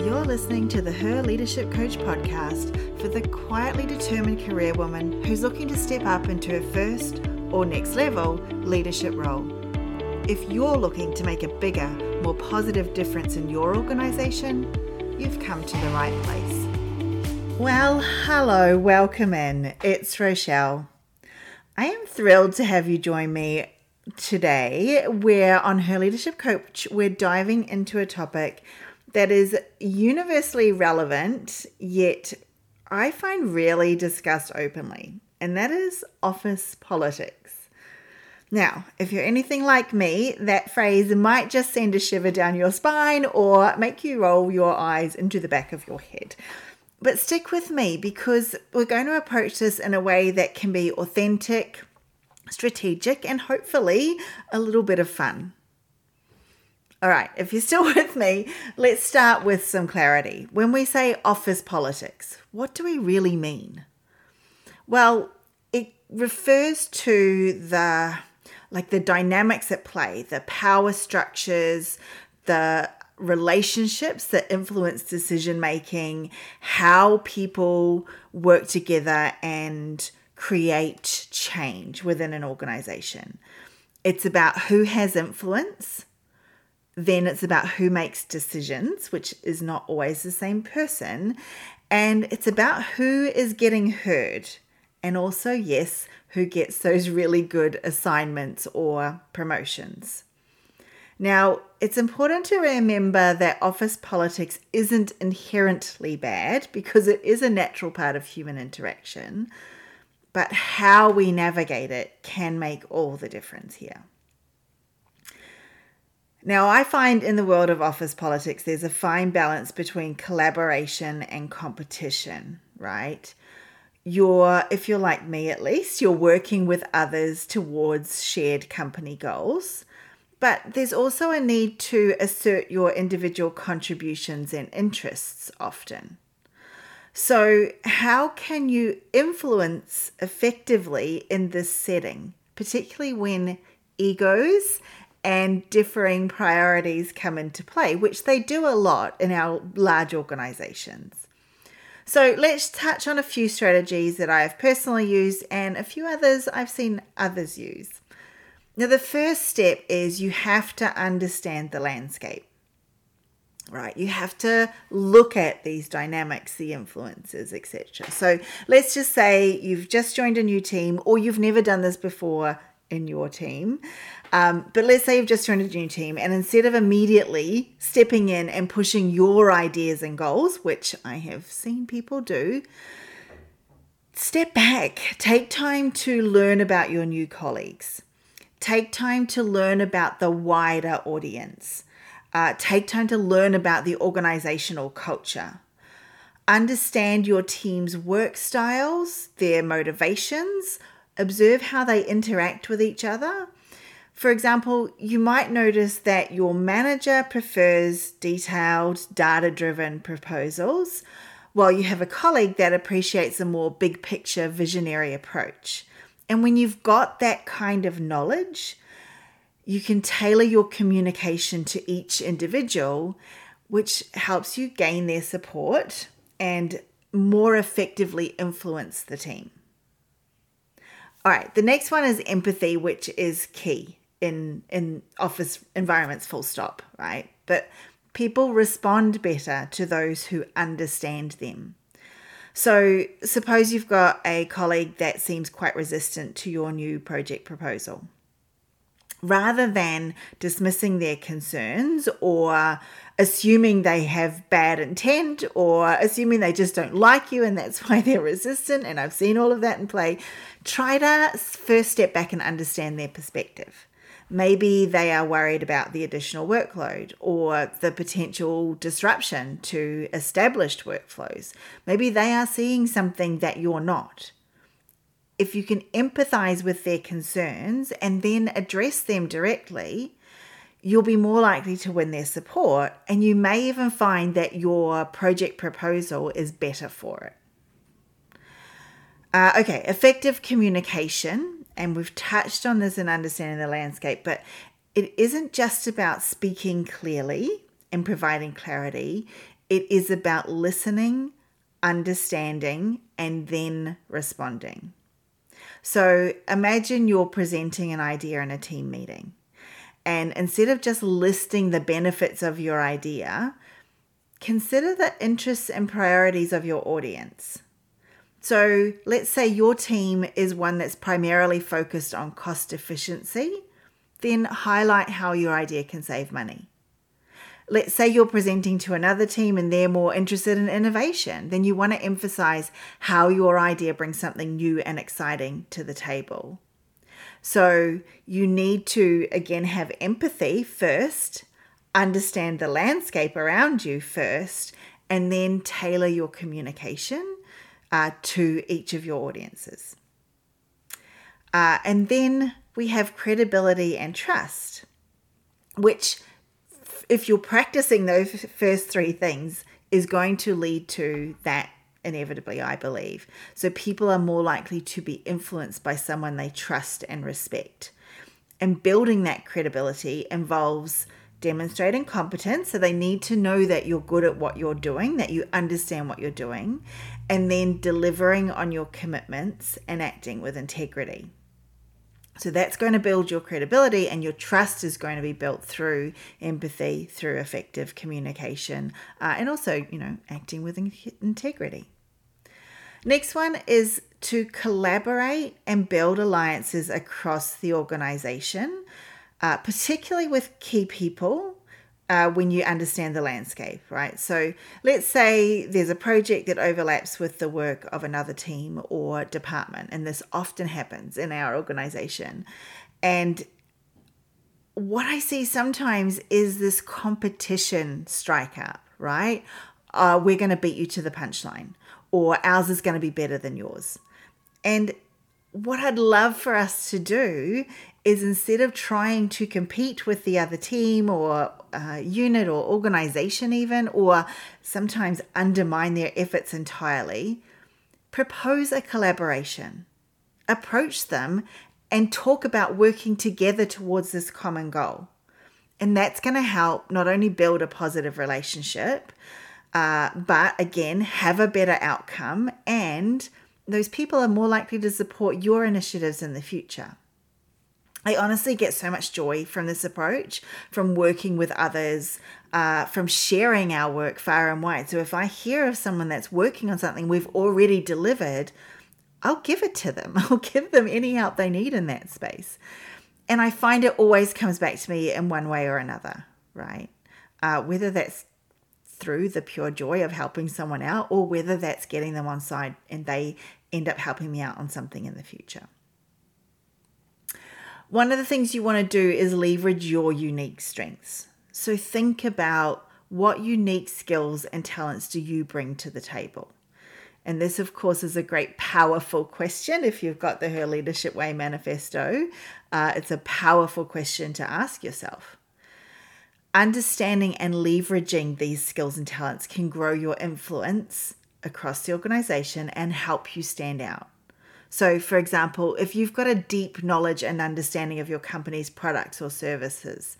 You're listening to the Her Leadership Coach podcast for the quietly determined career woman who's looking to step up into her first or next level leadership role. If you're looking to make a bigger, more positive difference in your organization, you've come to the right place. Well, hello, welcome in. It's Rochelle. I am thrilled to have you join me today, where on Her Leadership Coach, we're diving into a topic that is universally relevant, yet I find rarely discussed openly, and that is office politics. Now, if you're anything like me, that phrase might just send a shiver down your spine or make you roll your eyes into the back of your head. But stick with me, because we're going to approach this in a way that can be authentic, strategic, and hopefully a little bit of fun. All right, if you're still with me, let's start with some clarity. When we say office politics, what do we really mean? Well, it refers to the dynamics at play, the power structures, the relationships that influence decision making, how people work together and create change within an organization. It's about who has influence. Then it's about who makes decisions, which is not always the same person. And it's about who is getting heard. And also, yes, who gets those really good assignments or promotions. Now, it's important to remember that office politics isn't inherently bad, because it is a natural part of human interaction. But how we navigate it can make all the difference here. Now, I find in the world of office politics, there's a fine balance between collaboration and competition, right? If you're like me, at least, you're working with others towards shared company goals. But there's also a need to assert your individual contributions and interests often. So how can you influence effectively in this setting, particularly when egos and differing priorities come into play, which they do a lot in our large organizations? So let's touch on a few strategies that I have personally used and a few others I've seen others use. Now, the first step is you have to understand the landscape, right? You have to look at these dynamics, the influences, etc. So let's just say you've just joined a new team, or you've never done this before in your team. But let's say you've just joined a new team, and instead of immediately stepping in and pushing your ideas and goals, which I have seen people do, step back. Take time to learn about your new colleagues. Take time to learn about the wider audience. Take time to learn about the organizational culture. Understand your team's work styles, their motivations. Observe how they interact with each other. For example, you might notice that your manager prefers detailed, data-driven proposals, while you have a colleague that appreciates a more big-picture, visionary approach. And when you've got that kind of knowledge, you can tailor your communication to each individual, which helps you gain their support and more effectively influence the team. All right, the next one is empathy, which is key in office environments, full stop, right? But people respond better to those who understand them. So suppose you've got a colleague that seems quite resistant to your new project proposal. Rather than dismissing their concerns or assuming they have bad intent or assuming they just don't like you and that's why they're resistant, and I've seen all of that in play, try to first step back and understand their perspective. Maybe they are worried about the additional workload or the potential disruption to established workflows. Maybe they are seeing something that you're not. If you can empathize with their concerns and then address them directly, you'll be more likely to win their support, and you may even find that your project proposal is better for it. Effective communication, and we've touched on this in understanding the landscape, but it isn't just about speaking clearly and providing clarity. It is about listening, understanding, and then responding. So imagine you're presenting an idea in a team meeting. And instead of just listing the benefits of your idea, consider the interests and priorities of your audience. So let's say your team is one that's primarily focused on cost efficiency, then highlight how your idea can save money. Let's say you're presenting to another team and they're more interested in innovation, then you want to emphasize how your idea brings something new and exciting to the table. So you need to, again, have empathy first, understand the landscape around you first, and then tailor your communication to each of your audiences. And then we have credibility and trust, which, if you're practicing those first three things, is going to lead to that inevitably, I believe. So people are more likely to be influenced by someone they trust and respect. And building that credibility involves demonstrating competence. So they need to know that you're good at what you're doing, that you understand what you're doing, and then delivering on your commitments and acting with integrity. So that's going to build your credibility, and your trust is going to be built through empathy, through effective communication, and also, acting with integrity. Next one is to collaborate and build alliances across the organization, particularly with key people when you understand the landscape, right? So let's say there's a project that overlaps with the work of another team or department, and this often happens in our organization. And what I see sometimes is this competition strike up, right? We're going to beat you to the punchline, or ours is going to be better than yours. And what I'd love for us to do is, instead of trying to compete with the other team or unit or organization even, or sometimes undermine their efforts entirely, propose a collaboration. Approach them and talk about working together towards this common goal. And that's going to help not only build a positive relationship, but again, have a better outcome, and those people are more likely to support your initiatives in the future. I honestly get so much joy from this approach, from working with others, from sharing our work far and wide. So if I hear of someone that's working on something we've already delivered, I'll give it to them. I'll give them any help they need in that space. And I find it always comes back to me in one way or another, right? Whether that's through the pure joy of helping someone out, or whether that's getting them on side and they end up helping me out on something in the future. One of the things you want to do is leverage your unique strengths. So think about what unique skills and talents do you bring to the table. And this, of course, is a great, powerful question. If you've got the Her Leadership Way manifesto, it's a powerful question to ask yourself. Understanding and leveraging these skills and talents can grow your influence across the organization and help you stand out. So, for example, if you've got a deep knowledge and understanding of your company's products or services,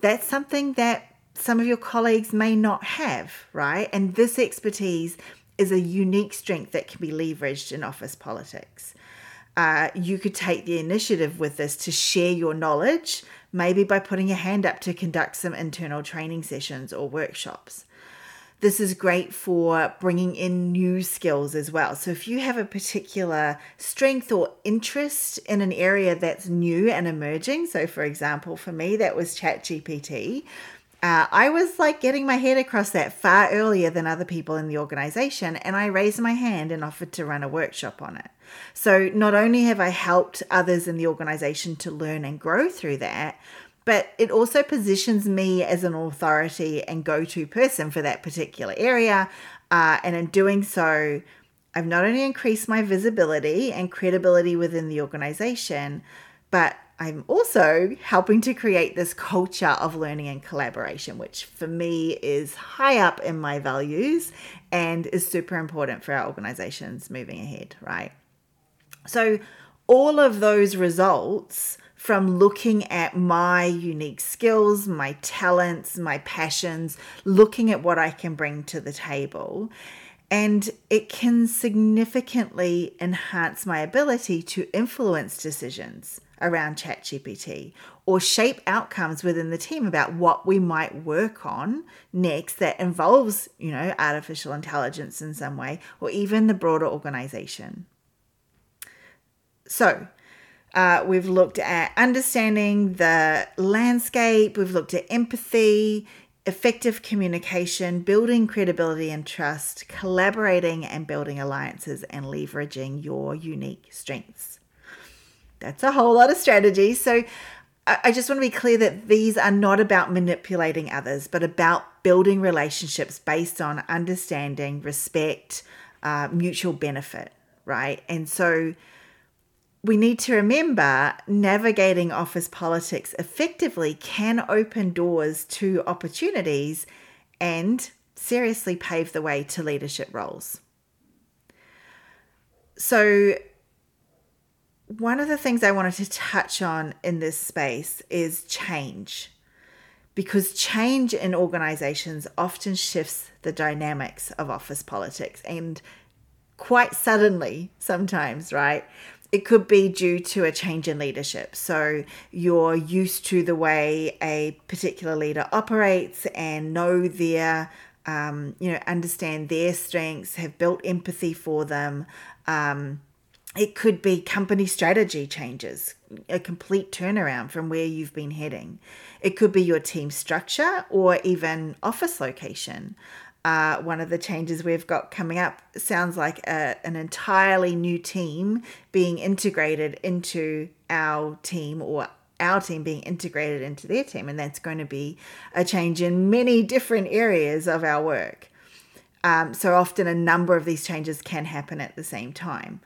that's something that some of your colleagues may not have, right? And this expertise is a unique strength that can be leveraged in office politics. You could take the initiative with this to share your knowledge, maybe by putting your hand up to conduct some internal training sessions or workshops. This is great for bringing in new skills as well. So if you have a particular strength or interest in an area that's new and emerging, so for example, for me, that was ChatGPT. I was getting my head across that far earlier than other people in the organization, and I raised my hand and offered to run a workshop on it. So not only have I helped others in the organization to learn and grow through that, but it also positions me as an authority and go-to person for that particular area. And in doing so, I've not only increased my visibility and credibility within the organization, but I'm also helping to create this culture of learning and collaboration, which for me is high up in my values and is super important for our organizations moving ahead, right? So all of those results from looking at my unique skills, my talents, my passions, looking at what I can bring to the table. And it can significantly enhance my ability to influence decisions around ChatGPT or shape outcomes within the team about what we might work on next that involves, artificial intelligence in some way, or even the broader organization. So we've looked at understanding the landscape, we've looked at empathy, effective communication, building credibility and trust, collaborating and building alliances, and leveraging your unique strengths. That's a whole lot of strategy. So I just want to be clear that these are not about manipulating others, but about building relationships based on understanding, respect, mutual benefit, right? And so we need to remember navigating office politics effectively can open doors to opportunities and seriously pave the way to leadership roles. So one of the things I wanted to touch on in this space is change, because change in organizations often shifts the dynamics of office politics, and quite suddenly sometimes, right? It could be due to a change in leadership. So you're used to the way a particular leader operates and know their, understand their strengths, have built empathy for them. It could be company strategy changes, a complete turnaround from where you've been heading. It could be your team structure or even office location. One of the changes we've got coming up sounds like an entirely new team being integrated into our team, or our team being integrated into their team. And that's going to be a change in many different areas of our work. So often a number of these changes can happen at the same time.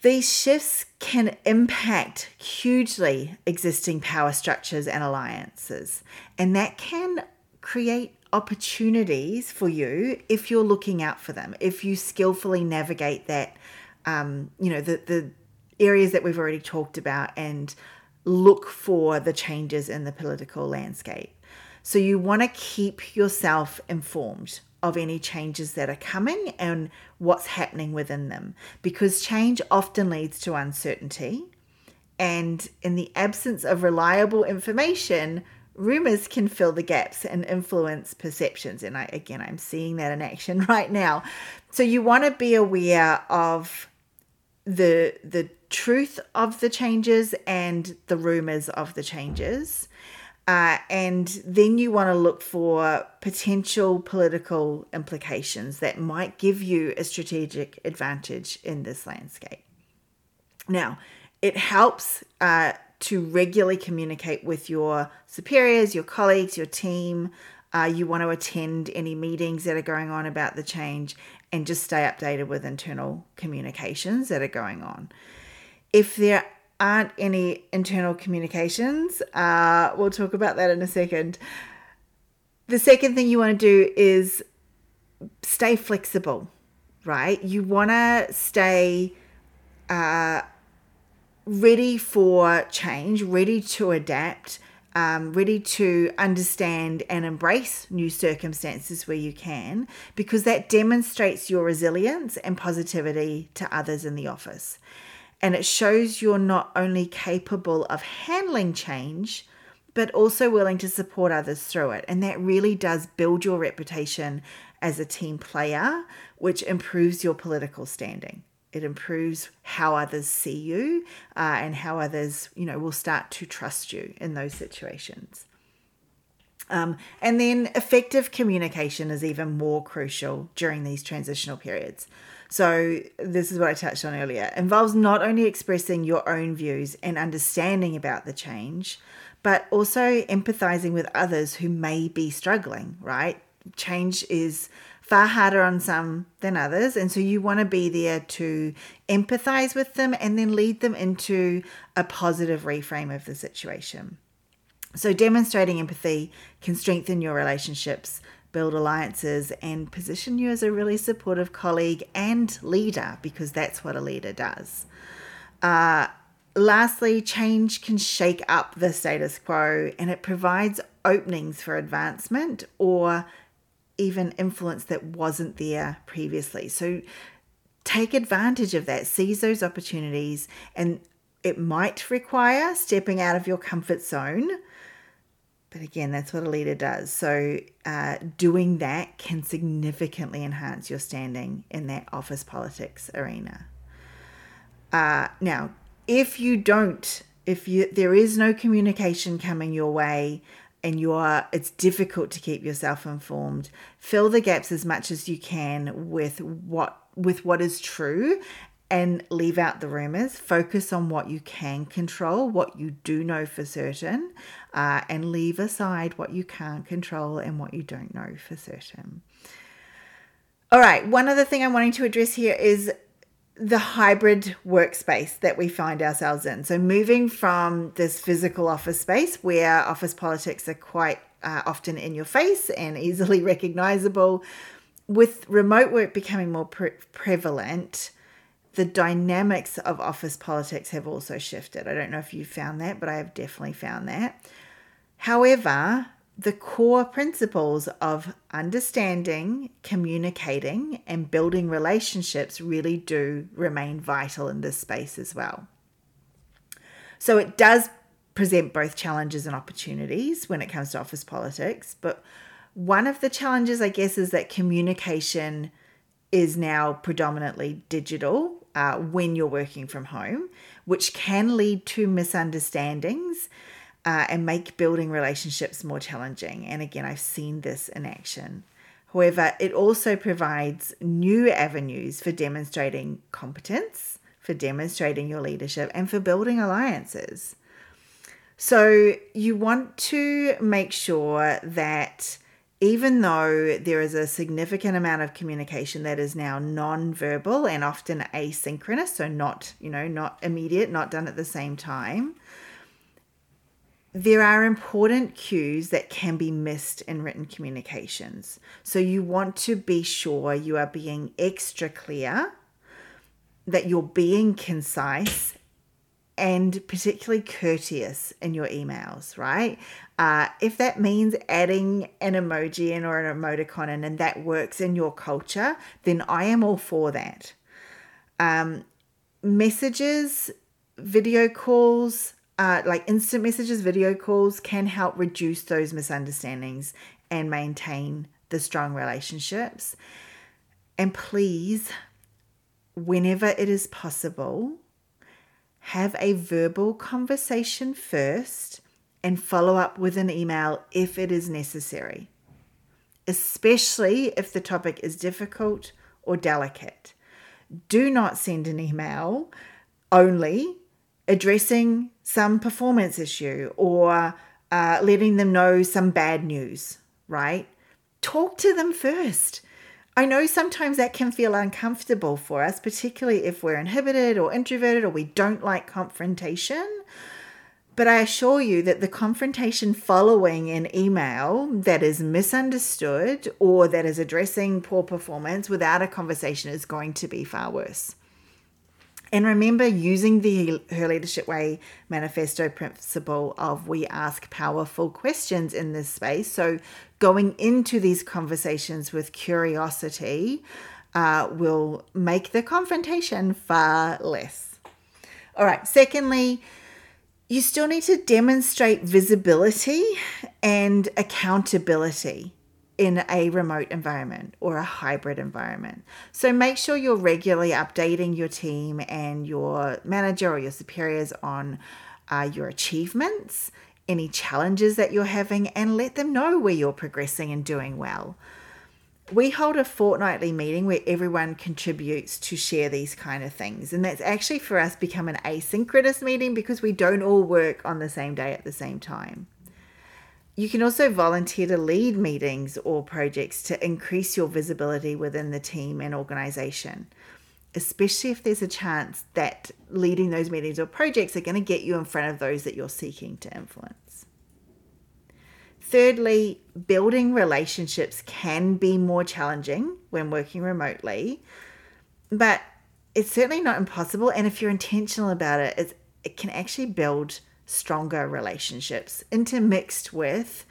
These shifts can impact hugely existing power structures and alliances, and that can create opportunities for you if you're looking out for them, if you skillfully navigate that, the areas that we've already talked about, and look for the changes in the political landscape. So you want to keep yourself informed of any changes that are coming and what's happening within them, because change often leads to uncertainty. And in the absence of reliable information, rumors can fill the gaps and influence perceptions. And I'm seeing that in action right now. So you want to be aware of the truth of the changes and the rumors of the changes. And then you want to look for potential political implications that might give you a strategic advantage in this landscape. Now, it helps to regularly communicate with your superiors, your colleagues, your team. You want to attend any meetings that are going on about the change, and just stay updated with internal communications that are going on. If there aren't any internal communications, we'll talk about that in a second. The second thing you want to do is stay flexible, right? You want to stay ready for change, ready to adapt, ready to understand and embrace new circumstances where you can, because that demonstrates your resilience and positivity to others in the office. And it shows you're not only capable of handling change, but also willing to support others through it. And that really does build your reputation as a team player, which improves your political standing. It improves how others see you and how others, will start to trust you in those situations. And then effective communication is even more crucial during these transitional periods. So this is what I touched on earlier. It involves not only expressing your own views and understanding about the change, but also empathizing with others who may be struggling, right? Change is far harder on some than others. And so you want to be there to empathize with them and then lead them into a positive reframe of the situation. So demonstrating empathy can strengthen your relationships, build alliances, and position you as a really supportive colleague and leader, because that's what a leader does. Lastly, change can shake up the status quo, and it provides openings for advancement or even influence that wasn't there previously. So take advantage of that, seize those opportunities, and it might require stepping out of your comfort zone. But again, that's what a leader does. So doing that can significantly enhance your standing in that office politics arena. Now, if there is no communication coming your way and it's difficult to keep yourself informed, fill the gaps as much as you can with what is true, and leave out the rumors. Focus on what you can control, what you do know for certain, and leave aside what you can't control and what you don't know for certain. All right, one other thing I'm wanting to address here is the hybrid workspace that we find ourselves in. So moving from this physical office space where office politics are quite often in your face and easily recognizable, with remote work becoming more prevalent, the dynamics of office politics have also shifted. I don't know if you found that, but I have definitely found that. However, the core principles of understanding, communicating, and building relationships really do remain vital in this space as well. So it does present both challenges and opportunities when it comes to office politics. But one of the challenges, I guess, is that communication is now predominantly digital when you're working from home, which can lead to misunderstandings and make building relationships more challenging. And again, I've seen this in action. However, it also provides new avenues for demonstrating competence, for demonstrating your leadership, and for building alliances. So you want to make sure that even though there is a significant amount of communication that is now non-verbal and often asynchronous, so not immediate, not done at the same time, there are important cues that can be missed in written communications. So you want to be sure you are being extra clear, that you're being concise, and particularly courteous in your emails, right? If that means adding an emoji in or an emoticon in, and that works in your culture, then I am all for that. Messages, video calls, like instant messages, video calls can help reduce those misunderstandings and maintain the strong relationships. And please, whenever it is possible, have a verbal conversation first and follow up with an email if it is necessary, especially if the topic is difficult or delicate. Do not send an email only addressing some performance issue or letting them know some bad news, right? Talk to them first. I know sometimes that can feel uncomfortable for us, particularly if we're inhibited or introverted or we don't like confrontation. But I assure you that the confrontation following an email that is misunderstood or that is addressing poor performance without a conversation is going to be far worse. And remember, using the Her Leadership Way manifesto principle of we ask powerful questions in this space. So going into these conversations with curiosity will make the confrontation far less. All right. Secondly, you still need to demonstrate visibility and accountability in a remote environment or a hybrid environment. So make sure you're regularly updating your team and your manager or your superiors on your achievements, any challenges that you're having, and let them know where you're progressing and doing well. We hold a fortnightly meeting where everyone contributes to share these kind of things. And that's actually for us become an asynchronous meeting because we don't all work on the same day at the same time. You can also volunteer to lead meetings or projects to increase your visibility within the team and organization, especially if there's a chance that leading those meetings or projects are going to get you in front of those that you're seeking to influence. Thirdly, building relationships can be more challenging when working remotely, but it's certainly not impossible. And if you're intentional about it, it's it can actually build stronger relationships intermixed with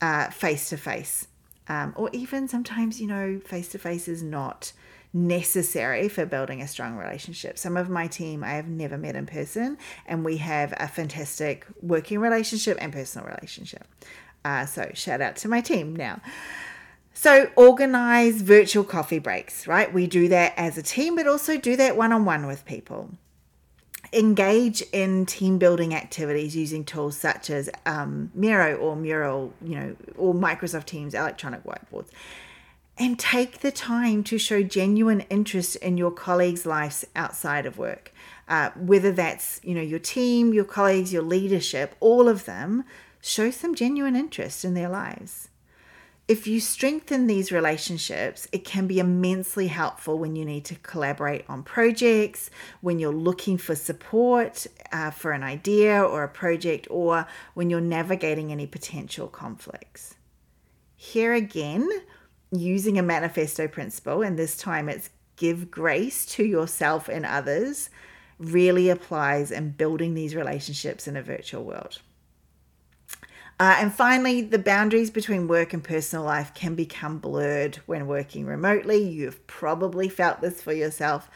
face-to-face. Or even sometimes, face-to-face is not necessary for building a strong relationship. Some of my team I have never met in person, and we have a fantastic working relationship and personal relationship. So shout out to my team now. So organize virtual coffee breaks, right? We do that as a team, but also do that one-on-one with people. Engage in team building activities using tools such as Miro or Mural, or Microsoft Teams, electronic whiteboards. And take the time to show genuine interest in your colleagues' lives outside of work. Whether that's, your team, your colleagues, your leadership, all of them, show some genuine interest in their lives. If you strengthen these relationships, it can be immensely helpful when you need to collaborate on projects, when you're looking for support for an idea or a project, or when you're navigating any potential conflicts. Here again, using a manifesto principle, and this time it's give grace to yourself and others, really applies in building these relationships in a virtual world. And finally, the boundaries between work and personal life can become blurred when working remotely. You've probably felt this for yourself.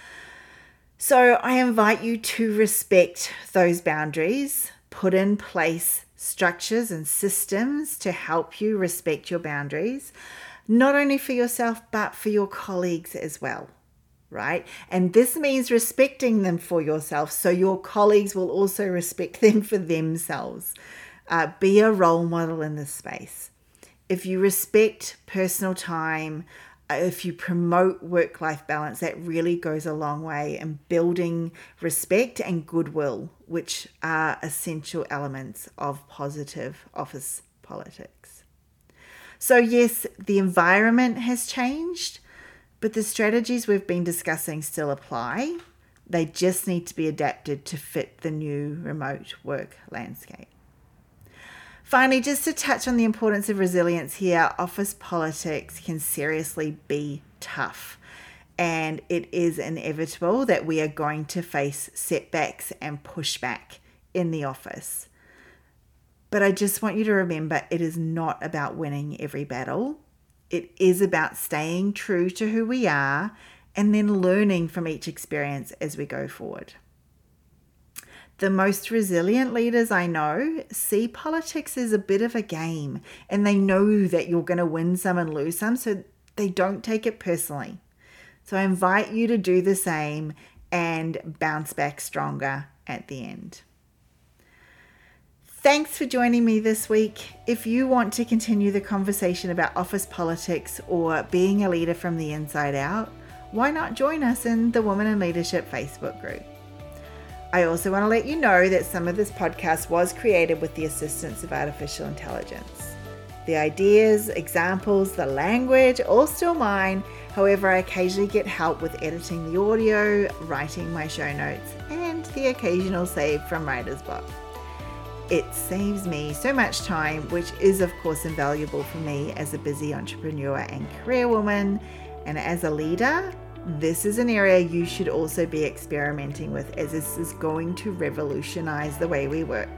So I invite you to respect those boundaries, put in place structures and systems to help you respect your boundaries, not only for yourself, but for your colleagues as well, right? And this means respecting them for yourself, so your colleagues will also respect them for themselves. Be a role model in this space. If you respect personal time, if you promote work-life balance, that really goes a long way in building respect and goodwill, which are essential elements of positive office politics. So yes, the environment has changed, but the strategies we've been discussing still apply. They just need to be adapted to fit the new remote work landscape. Finally, just to touch on the importance of resilience here, office politics can seriously be tough, and it is inevitable that we are going to face setbacks and pushback in the office. But I just want you to remember, it is not about winning every battle. It is about staying true to who we are and then learning from each experience as we go forward. The most resilient leaders I know see politics as a bit of a game, and they know that you're going to win some and lose some, so they don't take it personally. So I invite you to do the same and bounce back stronger at the end. Thanks for joining me this week. If you want to continue the conversation about office politics or being a leader from the inside out, why not join us in the Women in Leadership Facebook group? I also want to let you know that some of this podcast was created with the assistance of artificial intelligence. The ideas, examples, the language, all still mine. However, I occasionally get help with editing the audio, writing my show notes, and the occasional save from Writer's Block. It saves me so much time, which is of course invaluable for me as a busy entrepreneur and career woman, and as a leader. This is an area you should also be experimenting with, as this is going to revolutionize the way we work.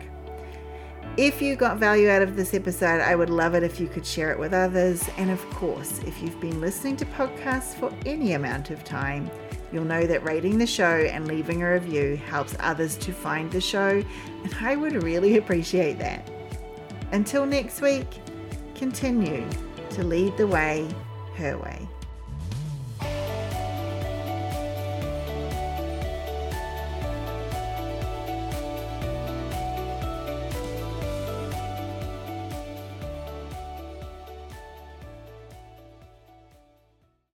If you got value out of this episode, I would love it if you could share it with others. And of course, if you've been listening to podcasts for any amount of time, you'll know that rating the show and leaving a review helps others to find the show, and I would really appreciate that. Until next week, continue to lead the way, her way.